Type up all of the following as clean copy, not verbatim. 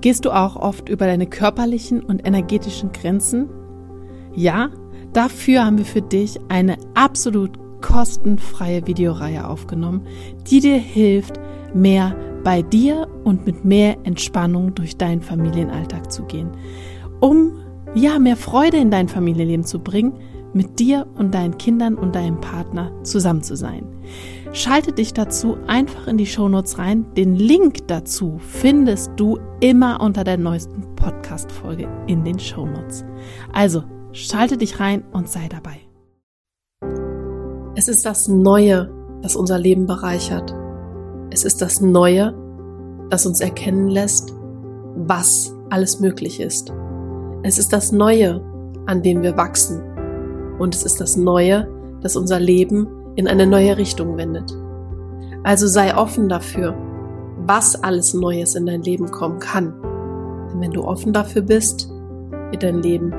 Gehst du auch oft über deine körperlichen und energetischen Grenzen? Ja, dafür haben wir für dich eine absolut kostenfreie Videoreihe aufgenommen, die dir hilft, mehr bei dir und mit mehr Entspannung durch deinen Familienalltag zu gehen, um mehr Freude in dein Familienleben zu bringen, mit dir und deinen Kindern und deinem Partner zusammen zu sein. Schalte dich dazu einfach in die Shownotes rein. Den Link dazu findest du immer unter der neuesten Podcast-Folge in den Shownotes. Also schalte dich rein und sei dabei. Es ist das Neue, das unser Leben bereichert. Es ist das Neue, das uns erkennen lässt, was alles möglich ist. Es ist das Neue, an dem wir wachsen. Und es ist das Neue, das unser Leben in eine neue Richtung wendet. Also sei offen dafür, was alles Neues in dein Leben kommen kann. Denn wenn du offen dafür bist, wird dein Leben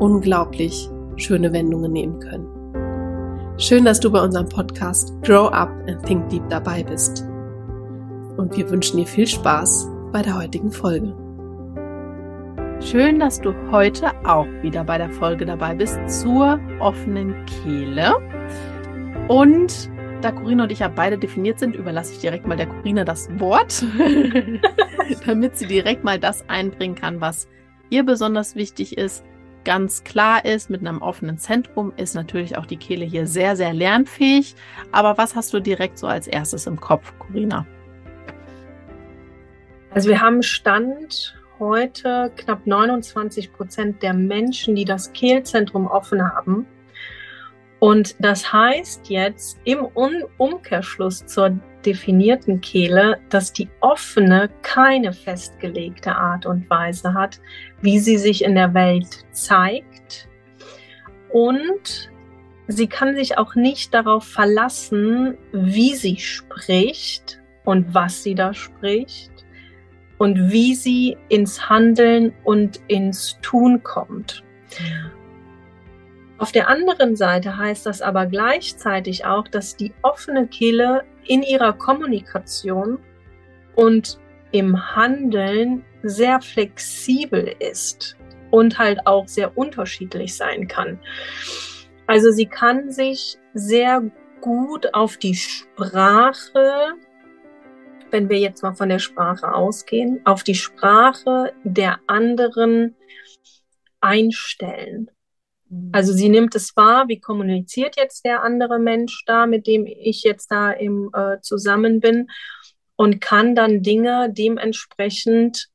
unglaublich schöne Wendungen nehmen können. Schön, dass du bei unserem Podcast Grow Up and Think Deep dabei bist. Und wir wünschen dir viel Spaß bei der heutigen Folge. Schön, dass du heute auch wieder bei der Folge dabei bist zur offenen Kehle. Und da Corinna und ich ja beide definiert sind, überlasse ich direkt mal der Corinna das Wort, damit sie direkt mal das einbringen kann, was ihr besonders wichtig ist. Ganz klar ist, mit einem offenen Zentrum ist natürlich auch die Kehle hier sehr, sehr lernfähig. Aber was hast du direkt so als erstes im Kopf, Corinna? Also wir haben Stand heute knapp 29% der Menschen, die das Kehlzentrum offen haben. Und das heißt jetzt im Umkehrschluss zur definierten Kehle, dass die offene keine festgelegte Art und Weise hat, wie sie sich in der Welt zeigt. Und sie kann sich auch nicht darauf verlassen, wie sie spricht und was sie da spricht. Und wie sie ins Handeln und ins Tun kommt. Auf der anderen Seite heißt das aber gleichzeitig auch, dass die offene Kehle in ihrer Kommunikation und im Handeln sehr flexibel ist und halt auch sehr unterschiedlich sein kann. Also sie kann sich sehr gut auf die Sprache, wenn wir jetzt mal von der Sprache ausgehen, auf die Sprache der anderen einstellen. Also sie nimmt es wahr, wie kommuniziert jetzt der andere Mensch da, mit dem ich jetzt da zusammen bin, und kann dann Dinge dementsprechend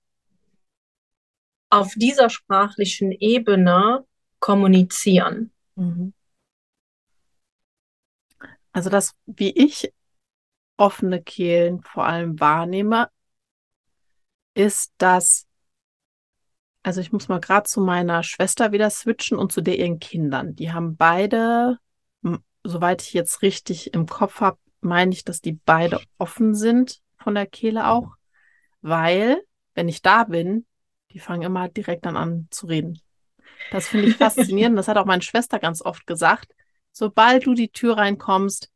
auf dieser sprachlichen Ebene kommunizieren. Also das, wie ich offene Kehlen vor allem wahrnehme, ist das, also ich muss mal gerade zu meiner Schwester wieder switchen und zu der ihren Kindern. Die haben beide, soweit ich jetzt richtig im Kopf habe, meine ich, dass die beide offen sind von der Kehle auch, weil, wenn ich da bin, die fangen immer direkt dann an zu reden. Das finde ich faszinierend. Das hat auch meine Schwester ganz oft gesagt. Sobald du die Tür reinkommst,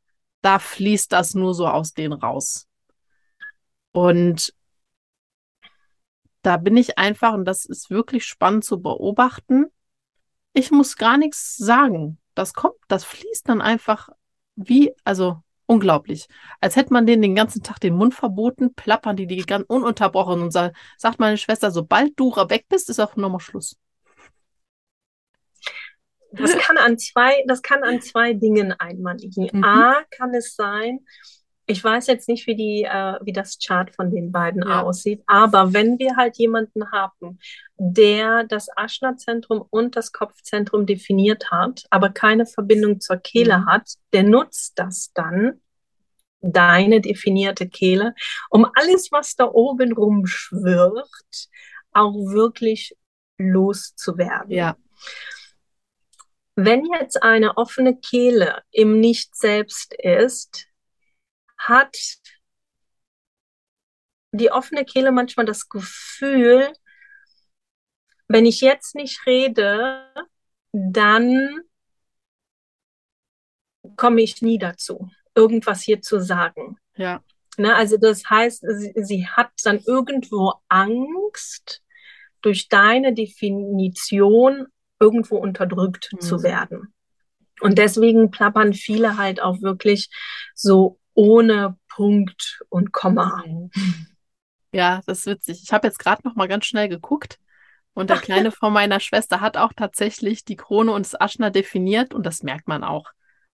da fließt das nur so aus denen raus. Und da bin ich einfach, und das ist wirklich spannend zu beobachten, ich muss gar nichts sagen. Das kommt, das fließt dann einfach wie, also unglaublich. Als hätte man denen den ganzen Tag den Mund verboten, plappern die ganz ununterbrochen und sagt meine Schwester, sobald du weg bist, ist auch nochmal Schluss. Das kann an zwei Dingen einmal liegen. A, kann es sein, ich weiß jetzt nicht, wie das Chart von den beiden aussieht, aber wenn wir halt jemanden haben, der das Aschnerzentrum und das Kopfzentrum definiert hat, aber keine Verbindung zur Kehle hat, der nutzt das dann, deine definierte Kehle, um alles, was da oben rumschwirrt, auch wirklich loszuwerden. Ja. Wenn jetzt eine offene Kehle im Nicht-Selbst ist, hat die offene Kehle manchmal das Gefühl, wenn ich jetzt nicht rede, dann komme ich nie dazu, irgendwas hier zu sagen. Ja. Ne? Also das heißt, sie hat dann irgendwo Angst, durch deine Definition irgendwo unterdrückt zu werden. Und deswegen plappern viele halt auch wirklich so ohne Punkt und Komma. Ja, das ist witzig. Ich habe jetzt gerade noch mal ganz schnell geguckt. Und der Kleine von meiner Schwester hat auch tatsächlich die Krone und das Aschner definiert. Und das merkt man auch.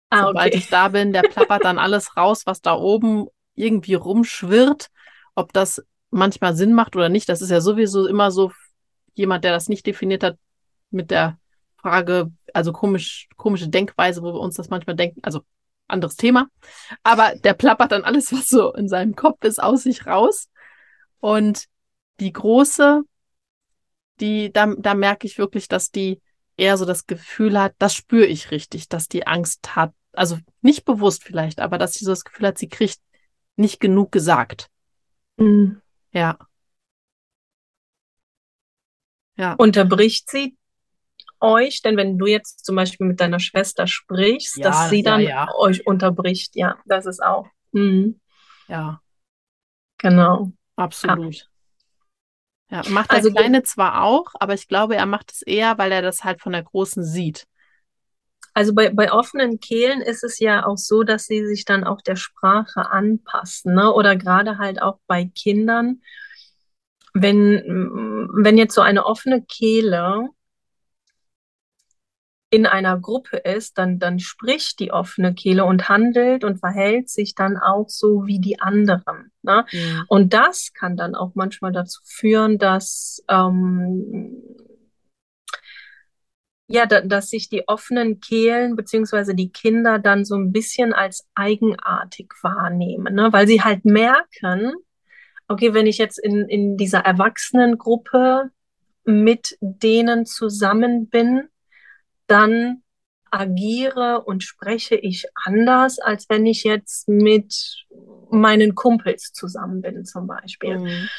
Ah, okay. Sobald ich da bin, der plappert dann alles raus, was da oben irgendwie rumschwirrt. Ob das manchmal Sinn macht oder nicht, das ist ja sowieso immer so, jemand, der das nicht definiert hat, mit der Frage, also komische Denkweise, wo wir uns das manchmal denken, also anderes Thema. Aber der plappert dann alles, was so in seinem Kopf ist, aus sich raus. Und die Große, da merke ich wirklich, dass die eher so das Gefühl hat, das spüre ich richtig, dass die Angst hat, also nicht bewusst vielleicht, aber dass sie so das Gefühl hat, sie kriegt nicht genug gesagt. Mhm. Ja. Ja. Unterbricht sie euch? Denn wenn du jetzt zum Beispiel mit deiner Schwester sprichst, ja, dass sie dann euch unterbricht. Ja, das ist auch. Mhm. Ja. Genau. Absolut. Ja, macht der Kleine zwar auch, aber ich glaube, er macht es eher, weil er das halt von der Großen sieht. Also bei offenen Kehlen ist es ja auch so, dass sie sich dann auch der Sprache anpassen, ne? Oder gerade halt auch bei Kindern. Wenn jetzt so eine offene Kehle in einer Gruppe ist, dann spricht die offene Kehle und handelt und verhält sich dann auch so wie die anderen. Ne? Mhm. Und das kann dann auch manchmal dazu führen, dass, dass sich die offenen Kehlen beziehungsweise die Kinder dann so ein bisschen als eigenartig wahrnehmen, ne? Weil sie halt merken, okay, wenn ich jetzt in dieser Erwachsenengruppe mit denen zusammen bin, dann agiere und spreche ich anders, als wenn ich jetzt mit meinen Kumpels zusammen bin, zum Beispiel. Mhm.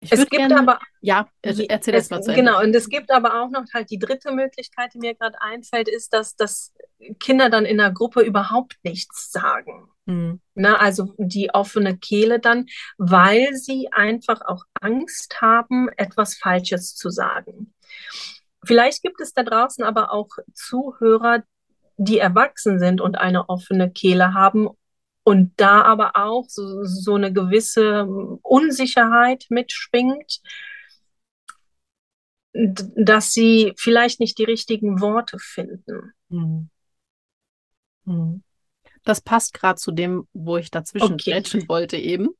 Erzähl das mal zu Ende. Genau, und es gibt aber auch noch halt die dritte Möglichkeit, die mir gerade einfällt, ist, dass Kinder dann in der Gruppe überhaupt nichts sagen. Mhm. Na, also die offene Kehle dann, weil sie einfach auch Angst haben, etwas Falsches zu sagen. Vielleicht gibt es da draußen aber auch Zuhörer, die erwachsen sind und eine offene Kehle haben und da aber auch so eine gewisse Unsicherheit mitschwingt, dass sie vielleicht nicht die richtigen Worte finden. Mhm. Mhm. Das passt gerade zu dem, wo ich dazwischen quetschen wollte eben.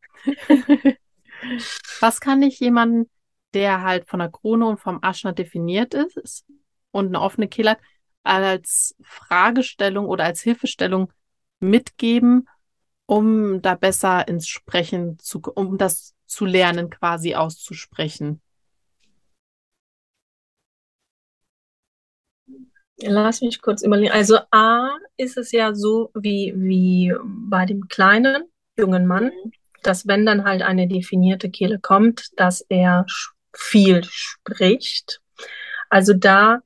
Was kann ich jemandem, der halt von der Krone und vom Aschner definiert ist und eine offene Kehle hat, als Fragestellung oder als Hilfestellung mitgeben, um da besser ins Sprechen um das zu lernen, quasi auszusprechen? Lass mich kurz überlegen. Also A ist es ja so wie bei dem kleinen jungen Mann, dass wenn dann halt eine definierte Kehle kommt, dass er viel spricht. Also da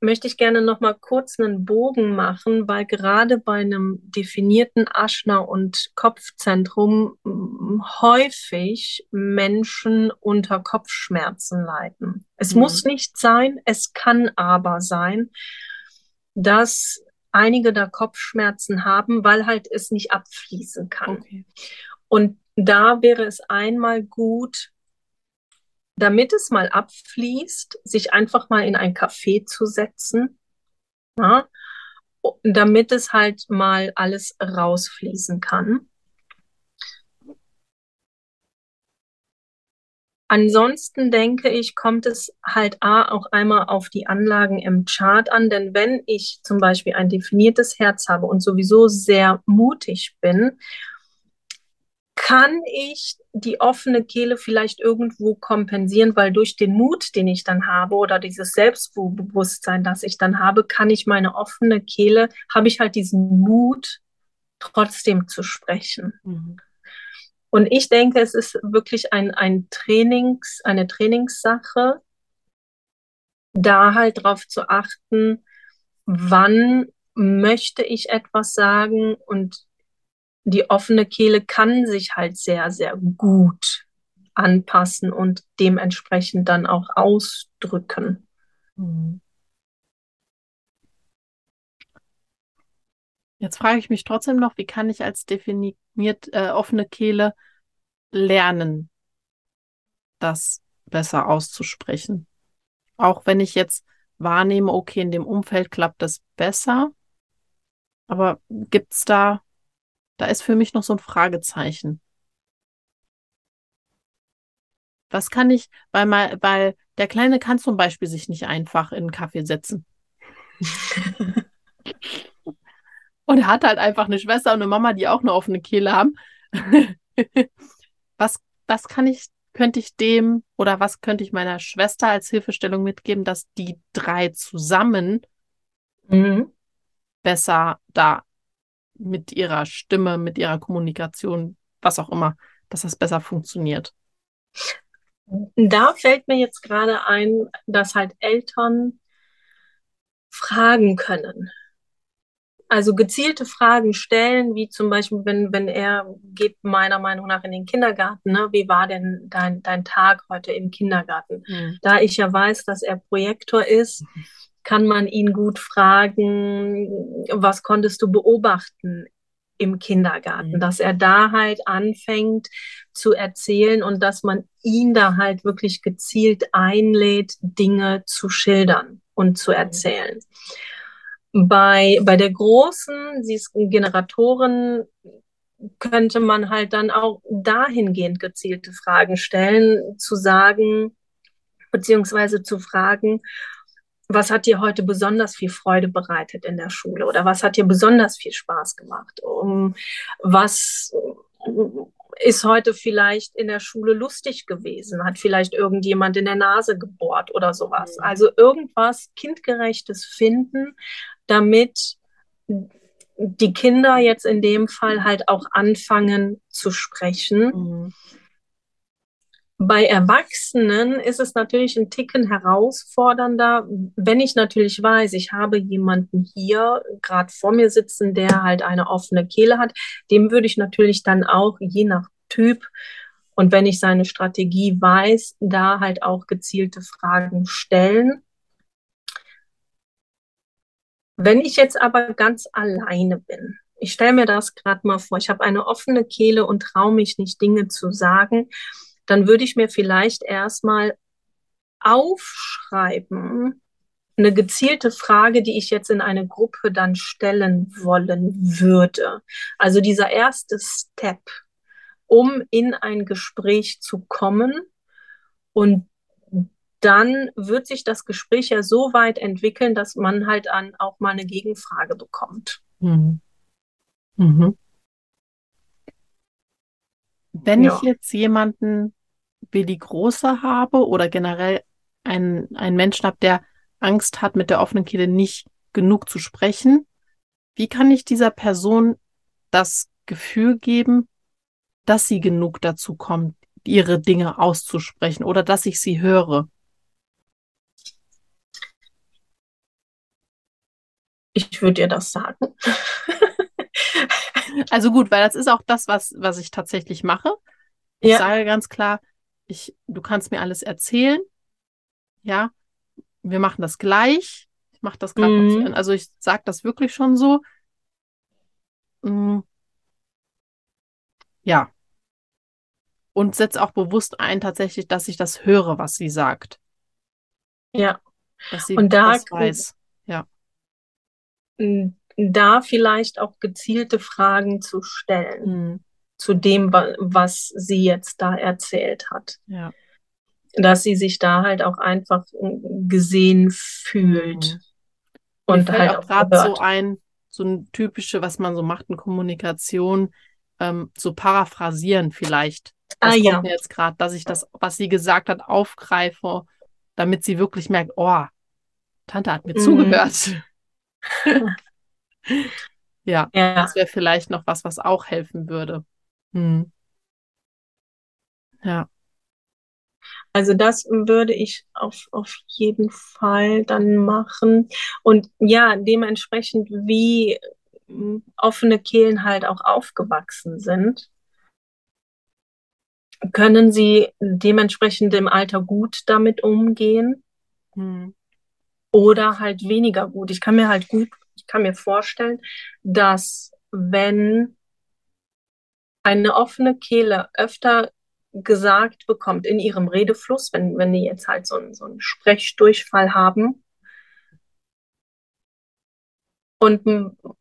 möchte ich gerne noch mal kurz einen Bogen machen, weil gerade bei einem definierten Aschner- und Kopfzentrum häufig Menschen unter Kopfschmerzen leiden. Es muss nicht sein, es kann aber sein, dass einige da Kopfschmerzen haben, weil halt es nicht abfließen kann. Okay. Und da wäre es einmal gut, damit es mal abfließt, sich einfach mal in ein Café zu setzen, ja, damit es halt mal alles rausfließen kann. Ansonsten denke ich, kommt es halt auch einmal auf die Anlagen im Chart an, denn wenn ich zum Beispiel ein definiertes Herz habe und sowieso sehr mutig bin, kann ich die offene Kehle vielleicht irgendwo kompensieren, weil durch den Mut, den ich dann habe oder dieses Selbstbewusstsein, das ich dann habe, kann ich meine offene Kehle, habe ich halt diesen Mut, trotzdem zu sprechen. Mhm. Und ich denke, es ist wirklich eine Trainingssache, da halt drauf zu achten, wann möchte ich etwas sagen und die offene Kehle kann sich halt sehr, sehr gut anpassen und dementsprechend dann auch ausdrücken. Jetzt frage ich mich trotzdem noch, wie kann ich als definiert offene Kehle lernen, das besser auszusprechen? Auch wenn ich jetzt wahrnehme, okay, in dem Umfeld klappt das besser, aber gibt's da ist für mich noch so ein Fragezeichen. Was kann ich, weil der Kleine kann zum Beispiel sich nicht einfach in einen Kaffee setzen. Und hat halt einfach eine Schwester und eine Mama, die auch eine offene Kehle haben. Was könnte ich meiner Schwester als Hilfestellung mitgeben, dass die drei zusammen besser da mit ihrer Stimme, mit ihrer Kommunikation, was auch immer, dass das besser funktioniert? Da fällt mir jetzt gerade ein, dass halt Eltern fragen können. Also gezielte Fragen stellen, wie zum Beispiel, wenn er geht meiner Meinung nach in den Kindergarten, ne? Wie war denn dein Tag heute im Kindergarten? Mhm. Da ich ja weiß, dass er Projektor ist, kann man ihn gut fragen, was konntest du beobachten im Kindergarten? Mhm. Dass er da halt anfängt zu erzählen und dass man ihn da halt wirklich gezielt einlädt, Dinge zu schildern und zu erzählen. Bei der Großen, sie ist Generatorin, könnte man halt dann auch dahingehend gezielte Fragen stellen, zu sagen, beziehungsweise zu fragen, was hat dir heute besonders viel Freude bereitet in der Schule oder was hat dir besonders viel Spaß gemacht? Was ist heute vielleicht in der Schule lustig gewesen? Hat vielleicht irgendjemand in der Nase gebohrt oder sowas? Mhm. Also irgendwas Kindgerechtes finden, damit die Kinder jetzt in dem Fall halt auch anfangen zu sprechen. Mhm. Bei Erwachsenen ist es natürlich ein Ticken herausfordernder, wenn ich natürlich weiß, ich habe jemanden hier gerade vor mir sitzen, der halt eine offene Kehle hat, dem würde ich natürlich dann auch je nach Typ und wenn ich seine Strategie weiß, da halt auch gezielte Fragen stellen. Wenn ich jetzt aber ganz alleine bin, ich stelle mir das gerade mal vor, ich habe eine offene Kehle und traue mich nicht, Dinge zu sagen, dann würde ich mir vielleicht erstmal aufschreiben, eine gezielte Frage, die ich jetzt in eine Gruppe dann stellen wollen würde. Also dieser erste Step, um in ein Gespräch zu kommen. Und dann wird sich das Gespräch ja so weit entwickeln, dass man halt auch mal eine Gegenfrage bekommt. Mhm. Mhm. Wenn ich jetzt jemanden wie die Große habe oder generell einen Menschen habe, der Angst hat, mit der offenen Kehle nicht genug zu sprechen, wie kann ich dieser Person das Gefühl geben, dass sie genug dazu kommt, ihre Dinge auszusprechen oder dass ich sie höre? Ich würde ihr das sagen. Also gut, weil das ist auch das, was ich tatsächlich mache. Ich sage ganz klar, du kannst mir alles erzählen. Ja, wir machen das gleich. Ich mache das gerade noch. Also ich sage das wirklich schon so. Ja. Und setze auch bewusst ein tatsächlich, dass ich das höre, was sie sagt. Ja. Dass sie und da das weiß. Ja. Da vielleicht auch gezielte Fragen zu stellen zu dem, was sie jetzt da erzählt hat. Ja. Dass sie sich da halt auch einfach gesehen fühlt. Und halt auch gerade so ein typische, was man so macht in Kommunikation, so paraphrasieren vielleicht. Das kommt mir jetzt gerade, dass ich das, was sie gesagt hat, aufgreife, damit sie wirklich merkt, oh, Tante hat mir zugehört. Ja, das wäre vielleicht noch was auch helfen würde. Ja. Also das würde ich auf jeden Fall dann machen. Und ja, dementsprechend, wie offene Kehlen halt auch aufgewachsen sind, können sie dementsprechend im Alter gut damit umgehen oder halt weniger gut. Ich kann mir vorstellen, dass wenn eine offene Kehle öfter gesagt bekommt in ihrem Redefluss, wenn die jetzt halt so einen Sprechdurchfall haben und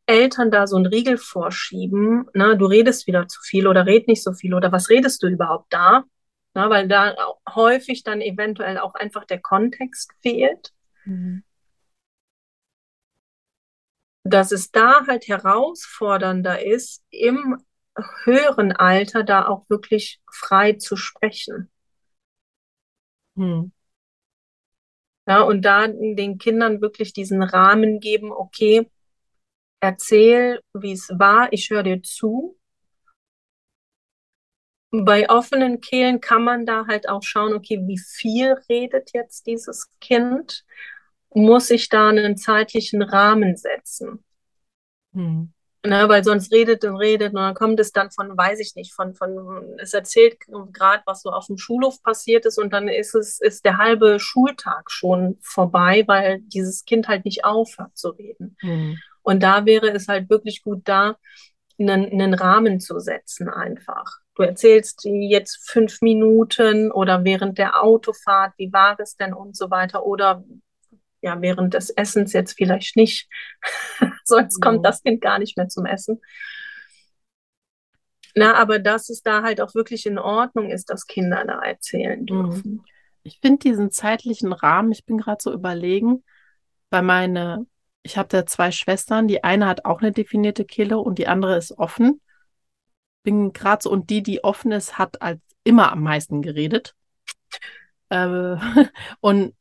Eltern da so einen Riegel vorschieben, ne, du redest wieder zu viel oder red nicht so viel oder was redest du überhaupt da, ne, weil da häufig dann eventuell auch einfach der Kontext fehlt, dass es da halt herausfordernder ist, im höheren Alter da auch wirklich frei zu sprechen. Ja, und da den Kindern wirklich diesen Rahmen geben, okay, erzähl, wie es war, ich höre dir zu. Bei offenen Kehlen kann man da halt auch schauen, okay, wie viel redet jetzt dieses Kind? Muss ich da einen zeitlichen Rahmen setzen? Na, weil sonst redet und dann kommt es dann von, weiß ich nicht, von es erzählt gerade, was so auf dem Schulhof passiert ist und dann ist der halbe Schultag schon vorbei, weil dieses Kind halt nicht aufhört zu reden. Und da wäre es halt wirklich gut, da einen Rahmen zu setzen einfach. Du erzählst jetzt 5 Minuten oder während der Autofahrt, wie war es denn und so weiter oder ja, während des Essens jetzt vielleicht nicht. Sonst kommt das Kind gar nicht mehr zum Essen. Na, aber dass es da halt auch wirklich in Ordnung ist, dass Kinder da erzählen dürfen. Ich finde diesen zeitlichen Rahmen, ich bin gerade so überlegen, weil ich habe da 2 Schwestern, die eine hat auch eine definierte Kehle und die andere ist offen. Bin gerade so, und die offen ist, hat als immer am meisten geredet. Und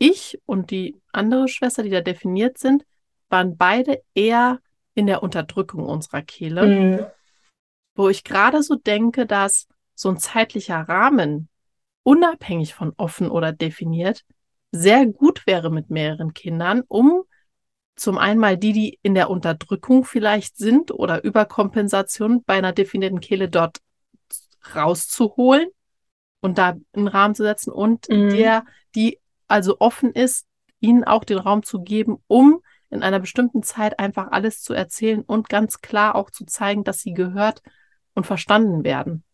ich und die andere Schwester, die da definiert sind, waren beide eher in der Unterdrückung unserer Kehle. Wo ich gerade so denke, dass so ein zeitlicher Rahmen, unabhängig von offen oder definiert, sehr gut wäre mit mehreren Kindern, um zum einen mal die in der Unterdrückung vielleicht sind oder Überkompensation bei einer definierten Kehle dort rauszuholen und da einen Rahmen zu setzen und die also offen ist, ihnen auch den Raum zu geben, um in einer bestimmten Zeit einfach alles zu erzählen und ganz klar auch zu zeigen, dass sie gehört und verstanden werden.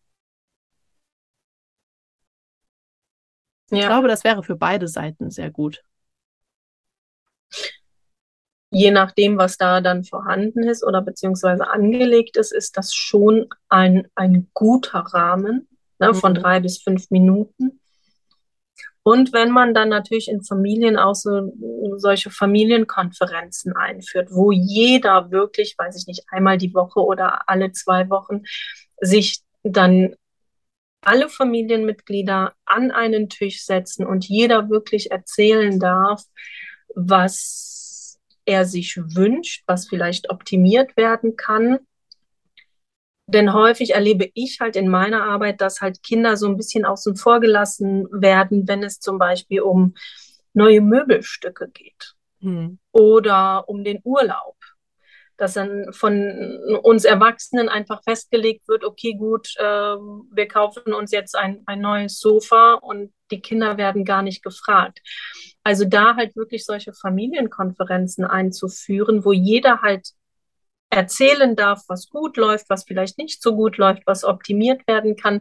Ja. Ich glaube, das wäre für beide Seiten sehr gut. Je nachdem, was da dann vorhanden ist oder beziehungsweise angelegt ist, ist das schon ein guter Rahmen, ne, von 3 bis 5 Minuten. Und wenn man dann natürlich in Familien auch solche Familienkonferenzen einführt, wo jeder wirklich, weiß ich nicht, einmal die Woche oder alle 2 Wochen sich dann alle Familienmitglieder an einen Tisch setzen und jeder wirklich erzählen darf, was er sich wünscht, was vielleicht optimiert werden kann. Denn häufig erlebe ich halt in meiner Arbeit, dass halt Kinder so ein bisschen außen vor gelassen werden, wenn es zum Beispiel um neue Möbelstücke geht oder um den Urlaub. Dass dann von uns Erwachsenen einfach festgelegt wird, okay, gut, wir kaufen uns jetzt ein neues Sofa und die Kinder werden gar nicht gefragt. Also da halt wirklich solche Familienkonferenzen einzuführen, wo jeder halt erzählen darf, was gut läuft, was vielleicht nicht so gut läuft, was optimiert werden kann.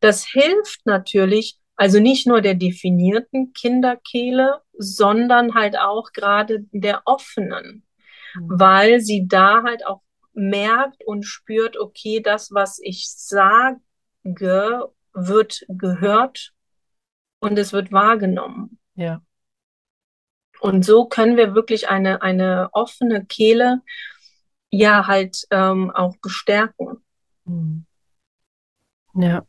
Das hilft natürlich, also nicht nur der definierten Kinderkehle, sondern halt auch gerade der offenen, weil sie da halt auch merkt und spürt, okay, das, was ich sage, wird gehört und es wird wahrgenommen. Ja. Und so können wir wirklich eine offene Kehle ja halt auch bestärken. Ja.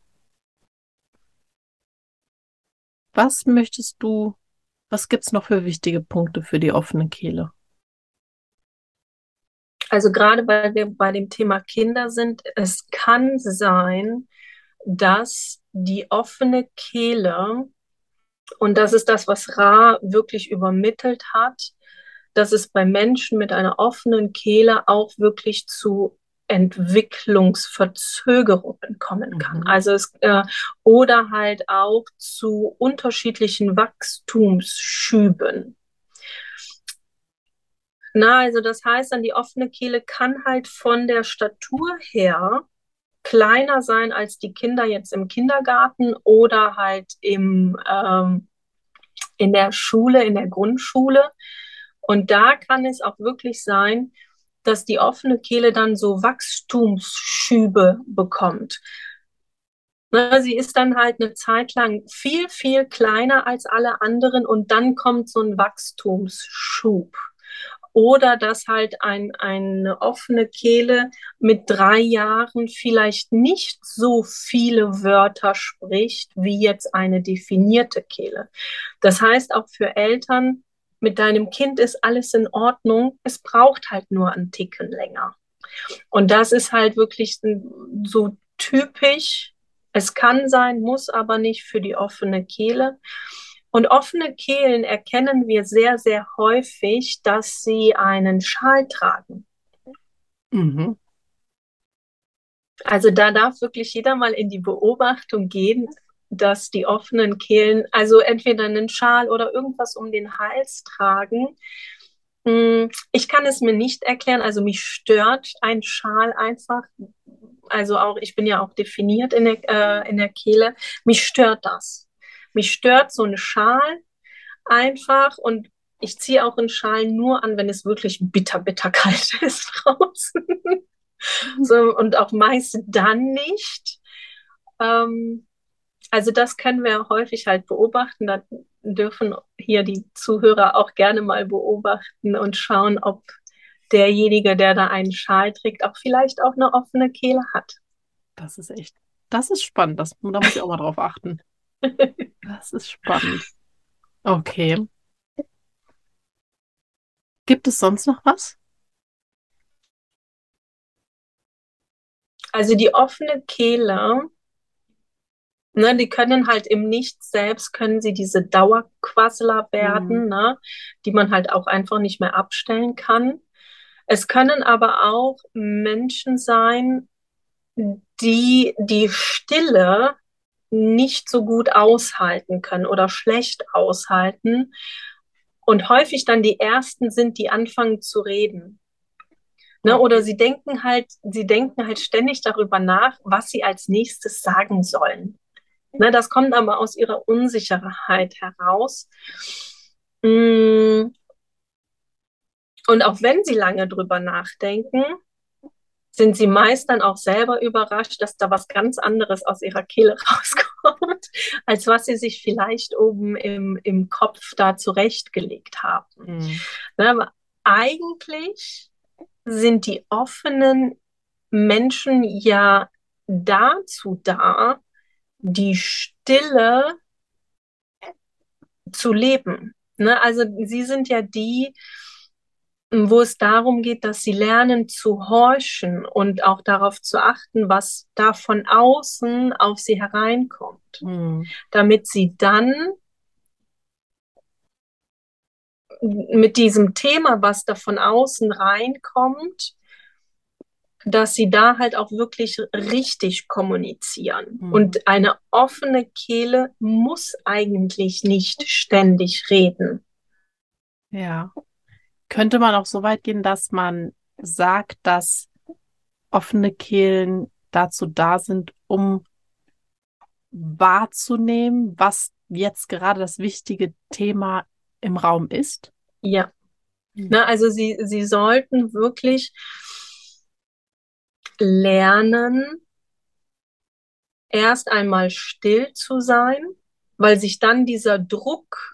Was gibt's noch für wichtige Punkte für die offene Kehle? Also gerade weil wir bei dem Thema Kinder sind, es kann sein, dass die offene Kehle, und das ist das, was Ra wirklich übermittelt hat, dass es bei Menschen mit einer offenen Kehle auch wirklich zu Entwicklungsverzögerungen kommen kann. Also es, oder halt auch zu unterschiedlichen Wachstumsschüben. Na, also das heißt dann, die offene Kehle kann halt von der Statur her kleiner sein als die Kinder jetzt im Kindergarten oder halt im, in der Schule, in der Grundschule. Und da kann es auch wirklich sein, dass die offene Kehle dann so Wachstumsschübe bekommt. Na, sie ist dann halt eine Zeit lang viel, viel kleiner als alle anderen und dann kommt so ein Wachstumsschub. Oder dass halt eine offene Kehle mit 3 Jahren vielleicht nicht so viele Wörter spricht, wie jetzt eine definierte Kehle. Das heißt auch für Eltern, mit deinem Kind ist alles in Ordnung, es braucht halt nur einen Ticken länger. Und das ist halt wirklich so typisch, es kann sein, muss aber nicht für die offene Kehle. Und offene Kehlen erkennen wir sehr, sehr häufig, dass sie einen Schal tragen. Mhm. Also da darf wirklich jeder mal in die Beobachtung gehen, dass die offenen Kehlen, also entweder einen Schal oder irgendwas um den Hals tragen. Ich kann es mir nicht erklären, also mich stört ein Schal einfach, also auch, ich bin ja auch definiert in der Kehle, mich stört das. Mich stört so eine Schal einfach und ich ziehe auch einen Schal nur an, wenn es wirklich bitter, bitter kalt ist draußen. So, und auch meist dann nicht. Also das können wir häufig halt beobachten. Da dürfen hier die Zuhörer auch gerne mal beobachten und schauen, ob derjenige, der da einen Schal trägt, auch vielleicht auch eine offene Kehle hat. Das ist echt, das ist spannend. Da muss ich auch mal drauf achten. Das ist spannend. Okay. Gibt es sonst noch was? Also die offene Kehle, ne, die können halt im Nichts selbst, können sie diese Dauerquasseler werden, ne, die man halt auch einfach nicht mehr abstellen kann. Es können aber auch Menschen sein, die die Stille nicht so gut aushalten können oder schlecht aushalten. Und häufig dann die Ersten sind, die anfangen zu reden. Ne? Oder sie denken halt ständig darüber nach, was sie als nächstes sagen sollen. Ne? Das kommt aber aus ihrer Unsicherheit heraus. Und auch wenn sie lange drüber nachdenken, sind sie meist dann auch selber überrascht, dass da was ganz anderes aus ihrer Kehle rauskommt, als was sie sich vielleicht oben im Kopf da zurechtgelegt haben. Aber eigentlich sind die offenen Menschen ja dazu da, die Stille zu leben. Ne? Also sie sind ja die, wo es darum geht, dass sie lernen zu horchen und auch darauf zu achten, was da von außen auf sie hereinkommt, damit sie dann mit diesem Thema, was da von außen reinkommt, dass sie da halt auch wirklich richtig kommunizieren. Und eine offene Kehle muss eigentlich nicht ständig reden. Ja. Könnte man auch so weit gehen, dass man sagt, dass offene Kehlen dazu da sind, um wahrzunehmen, was jetzt gerade das wichtige Thema im Raum ist? Ja. Na, also sie sollten wirklich lernen, erst einmal still zu sein, weil sich dann dieser Druck,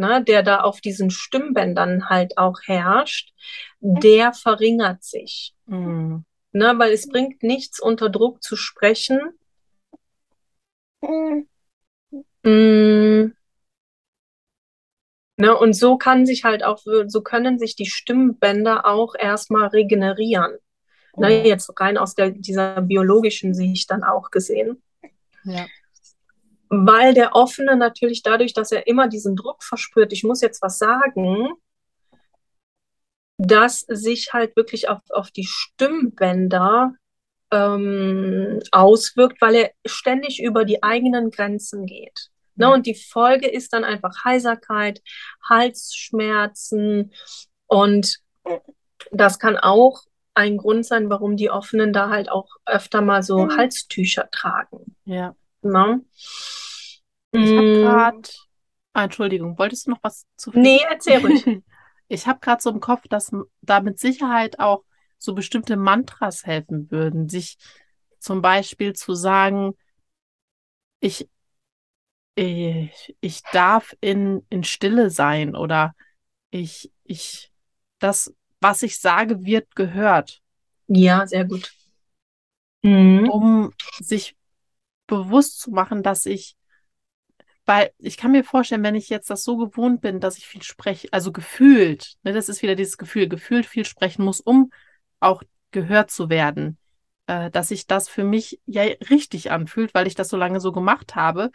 ne, der da auf diesen Stimmbändern halt auch herrscht, der verringert sich. Ne, weil es bringt nichts, unter Druck zu sprechen. Ne, und so können sich die Stimmbänder auch erstmal regenerieren. Ne, jetzt rein aus dieser biologischen Sicht dann auch gesehen. Ja. Weil der Offene natürlich dadurch, dass er immer diesen Druck verspürt, ich muss jetzt was sagen, dass sich halt wirklich auf die Stimmbänder auswirkt, weil er ständig über die eigenen Grenzen geht. Ne? Und die Folge ist dann einfach Heiserkeit, Halsschmerzen, und das kann auch ein Grund sein, warum die Offenen da halt auch öfter mal so Halstücher tragen. Ja. Ne? Ich habe gerade... Entschuldigung, wolltest du noch was zu? Nee, erzähl ruhig. Ich habe gerade so im Kopf, dass da mit Sicherheit auch so bestimmte Mantras helfen würden, sich zum Beispiel zu sagen, ich darf in Stille sein, oder das, was ich sage, wird gehört. Ja, sehr gut. Um sich bewusst zu machen, dass weil ich kann mir vorstellen, wenn ich jetzt das so gewohnt bin, dass ich viel spreche, also gefühlt, ne, das ist wieder dieses Gefühl, gefühlt viel sprechen muss, um auch gehört zu werden, dass sich das für mich ja richtig anfühlt, weil ich das so lange so gemacht habe,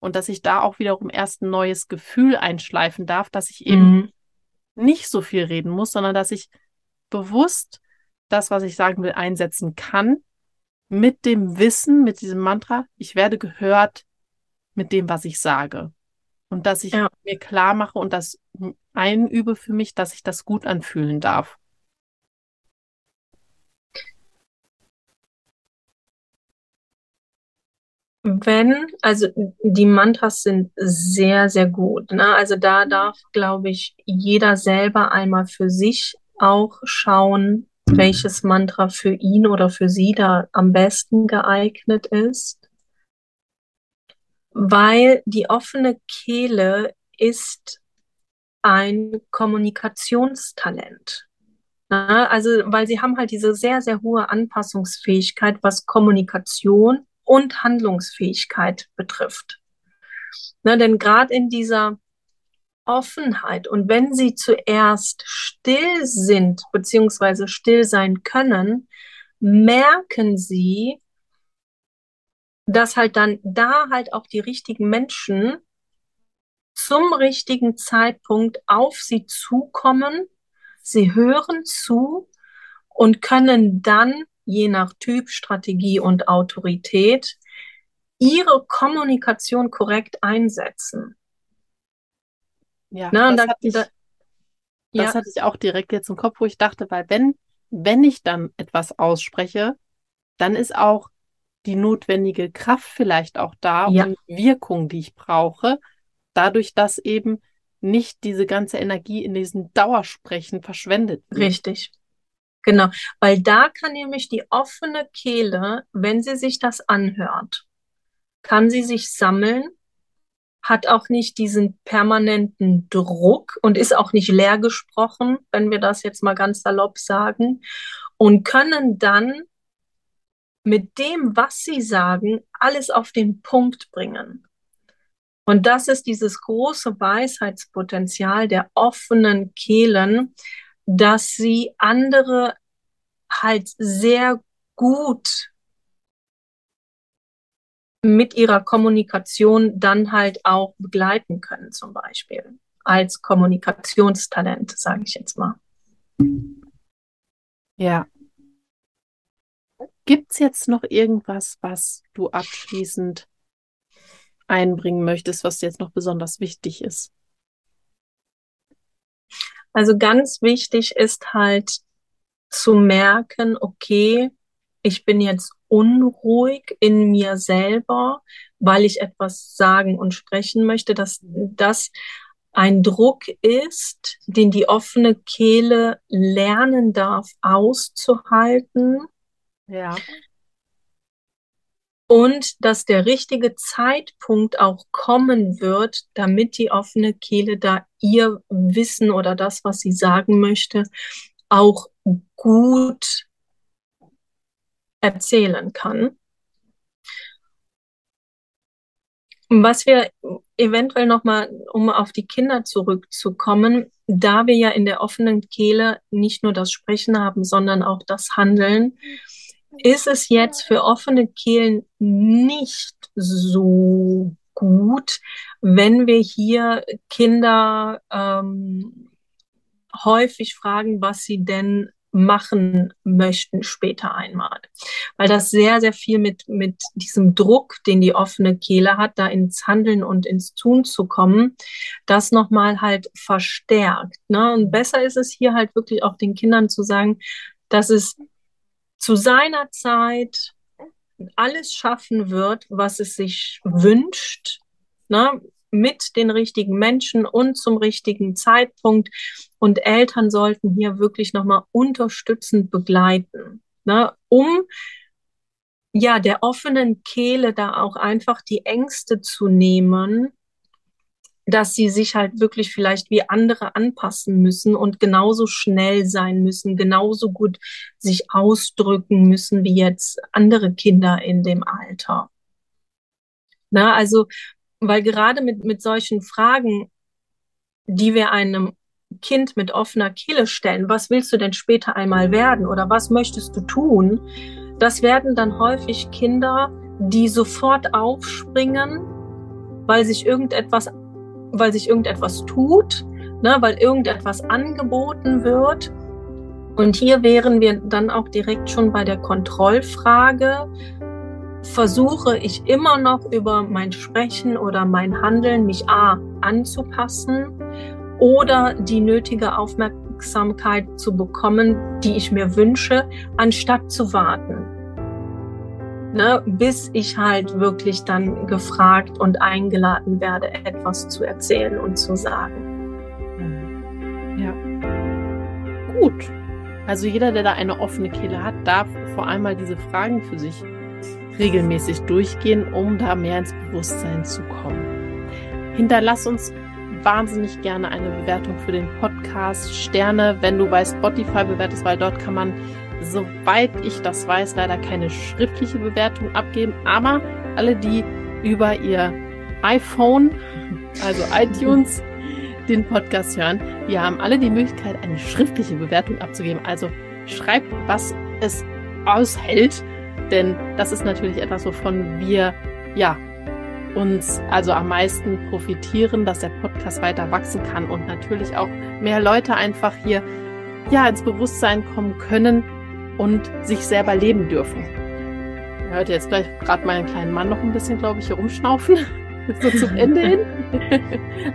und dass ich da auch wiederum erst ein neues Gefühl einschleifen darf, dass ich eben nicht so viel reden muss, sondern dass ich bewusst das, was ich sagen will, einsetzen kann, mit dem Wissen, mit diesem Mantra, ich werde gehört, mit dem, was ich sage. Und dass ich mir klar mache und das einübe für mich, dass ich das gut anfühlen darf. Also die Mantras sind sehr, sehr gut. Ne? Also da darf, glaube ich, jeder selber einmal für sich auch schauen, welches Mantra für ihn oder für sie da am besten geeignet ist. Weil die offene Kehle ist ein Kommunikationstalent. Also, weil sie haben halt diese sehr, sehr hohe Anpassungsfähigkeit, was Kommunikation und Handlungsfähigkeit betrifft. Denn gerade in dieser Offenheit, und wenn sie zuerst still sind, beziehungsweise still sein können, merken sie, dass halt dann da halt auch die richtigen Menschen zum richtigen Zeitpunkt auf sie zukommen, sie hören zu und können dann, je nach Typ, Strategie und Autorität, ihre Kommunikation korrekt einsetzen. Ja, das hatte ich auch direkt jetzt im Kopf, wo ich dachte, weil wenn ich dann etwas ausspreche, dann ist auch die notwendige Kraft vielleicht auch da und Wirkung, die ich brauche, dadurch, dass eben nicht diese ganze Energie in diesen Dauersprechen verschwendet wird. Richtig, genau. Weil da kann nämlich die offene Kehle, wenn sie sich das anhört, kann sie sich sammeln, hat auch nicht diesen permanenten Druck und ist auch nicht leer gesprochen, wenn wir das jetzt mal ganz salopp sagen, und können dann mit dem, was sie sagen, alles auf den Punkt bringen. Und das ist dieses große Weisheitspotenzial der offenen Kehlen, dass sie andere halt sehr gut mit ihrer Kommunikation dann halt auch begleiten können, zum Beispiel als Kommunikationstalent, sage ich jetzt mal. Ja. Gibt es jetzt noch irgendwas, was du abschließend einbringen möchtest, was dir jetzt noch besonders wichtig ist? Also ganz wichtig ist halt zu merken, okay, ich bin jetzt unruhig in mir selber, weil ich etwas sagen und sprechen möchte, dass das ein Druck ist, den die offene Kehle lernen darf, auszuhalten. Ja. Und dass der richtige Zeitpunkt auch kommen wird, damit die offene Kehle da ihr Wissen oder das, was sie sagen möchte, auch gut erzählen kann. Was wir eventuell nochmal, um auf die Kinder zurückzukommen, da wir ja in der offenen Kehle nicht nur das Sprechen haben, sondern auch das Handeln, ist es jetzt für offene Kehlen nicht so gut, wenn wir hier Kinder häufig fragen, was sie denn machen möchten später einmal. Weil das sehr, sehr viel mit diesem Druck, den die offene Kehle hat, da ins Handeln und ins Tun zu kommen, das nochmal halt verstärkt. Ne? Und besser ist es hier halt wirklich auch den Kindern zu sagen, dass es zu seiner Zeit alles schaffen wird, was es sich wünscht, ne? Mit den richtigen Menschen und zum richtigen Zeitpunkt. Und Eltern sollten hier wirklich nochmal unterstützend begleiten, ne, um ja der offenen Kehle da auch einfach die Ängste zu nehmen, dass sie sich halt wirklich vielleicht wie andere anpassen müssen und genauso schnell sein müssen, genauso gut sich ausdrücken müssen wie jetzt andere Kinder in dem Alter. Na, also, weil gerade mit solchen Fragen, die wir einem Kind mit offener Kehle stellen, was willst du denn später einmal werden oder was möchtest du tun, das werden dann häufig Kinder, die sofort aufspringen, weil sich irgendetwas tut, ne, weil irgendetwas angeboten wird. Und hier wären wir dann auch direkt schon bei der Kontrollfrage. Versuche ich immer noch über mein Sprechen oder mein Handeln mich anzupassen oder die nötige Aufmerksamkeit zu bekommen, die ich mir wünsche, anstatt zu warten, ne, bis ich halt wirklich dann gefragt und eingeladen werde, etwas zu erzählen und zu sagen. Ja. Gut. Also jeder, der da eine offene Kehle hat, darf vor allem mal diese Fragen für sich regelmäßig durchgehen, um da mehr ins Bewusstsein zu kommen. Hinterlass uns wahnsinnig gerne eine Bewertung für den Podcast. Sterne, wenn du bei Spotify bewertest, weil dort kann man, soweit ich das weiß, leider keine schriftliche Bewertung abgeben, aber alle, die über ihr iPhone, also iTunes, den Podcast hören, die haben alle die Möglichkeit, eine schriftliche Bewertung abzugeben. Also schreibt, was es aushält, denn das ist natürlich etwas, wovon wir ja uns also am meisten profitieren, dass der Podcast weiter wachsen kann und natürlich auch mehr Leute einfach hier ja ins Bewusstsein kommen können und sich selber leben dürfen. Ihr hört jetzt gleich gerade meinen kleinen Mann noch ein bisschen, glaube ich, hier rumschnaufen, so zum Ende hin.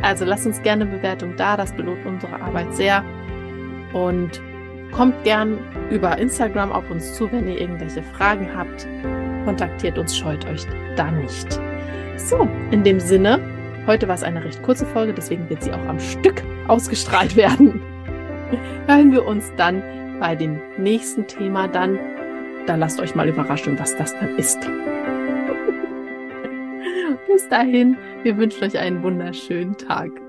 Also lasst uns gerne Bewertung da, das belohnt unsere Arbeit sehr und kommt gern über Instagram auf uns zu, wenn ihr irgendwelche Fragen habt. Kontaktiert uns, scheut euch da nicht. So, in dem Sinne, heute war es eine recht kurze Folge, deswegen wird sie auch am Stück ausgestrahlt werden. Hören wir uns dann bei dem nächsten Thema dann. Da lasst euch mal überraschen, was das dann ist. Bis dahin, wir wünschen euch einen wunderschönen Tag.